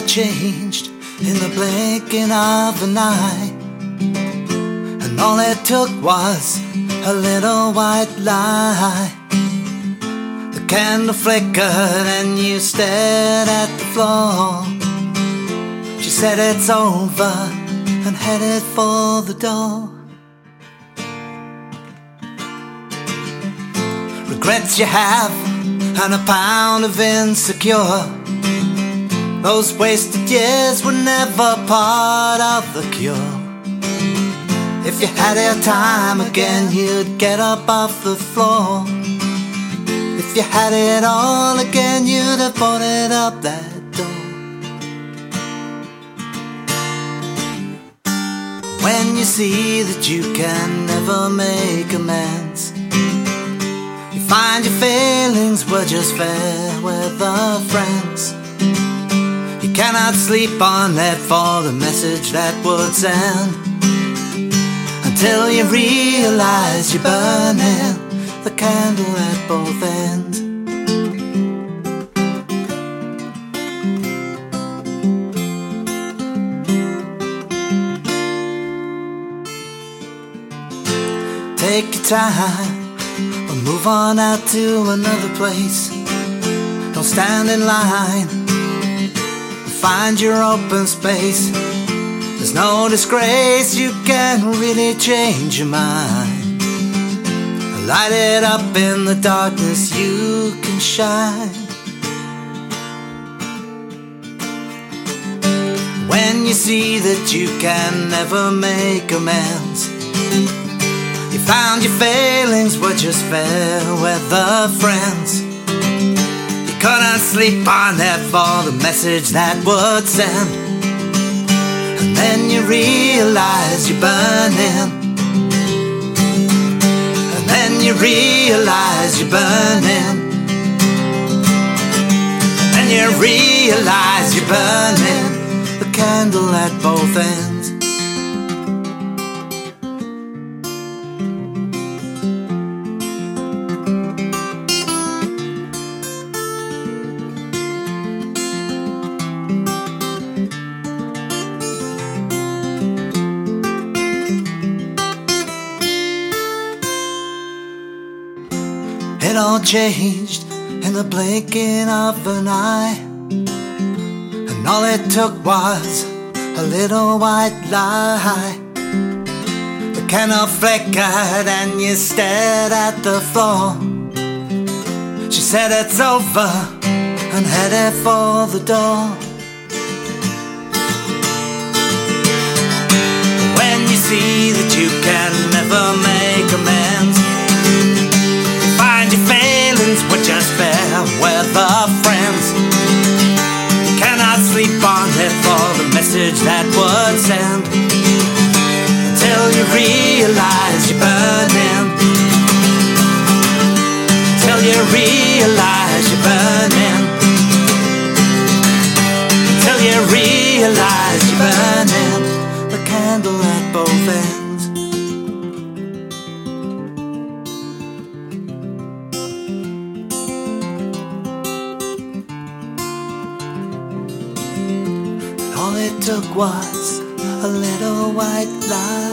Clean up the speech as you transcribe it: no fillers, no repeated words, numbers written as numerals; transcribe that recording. all changed in the blinking of an eye, and all it took was a little white lie. The candle flickered and you stared at the floor. She said it's over and headed for the door. Regrets you have and a pound of insecure. Those wasted years were never part of the cure. If you had your time again, you'd get up off the floor. If you had it all again, you'd have boarded up that door. When you see that you can never make amends, you find your feelings were just fair weather friends. You cannot sleep on that for the message that would send, till you realize you're burning the candle at both ends. Take your time or move on out to another place. Don't stand in line, find your open space. There's no disgrace, you can really change your mind. Light it up in the darkness, you can shine. When you see that you can never make amends, you found your failings were just fair weather friends. You couldn't sleep on that for the message that would send. Then you realize you're burning, and then you realize you're burning, and you realize you're burning the candle at both ends. It all changed in the blinking of an eye, and all it took was a little white lie. The candle flickered and you stared at the floor. She said it's over and headed for the door. When you see that you can never make amends, we're just fair weather friends. You cannot sleep on it for the message that would send, until you realize you're burning, till you realize you're burning, till you realize you're burning the candle at both ends. All it took was a little white lie.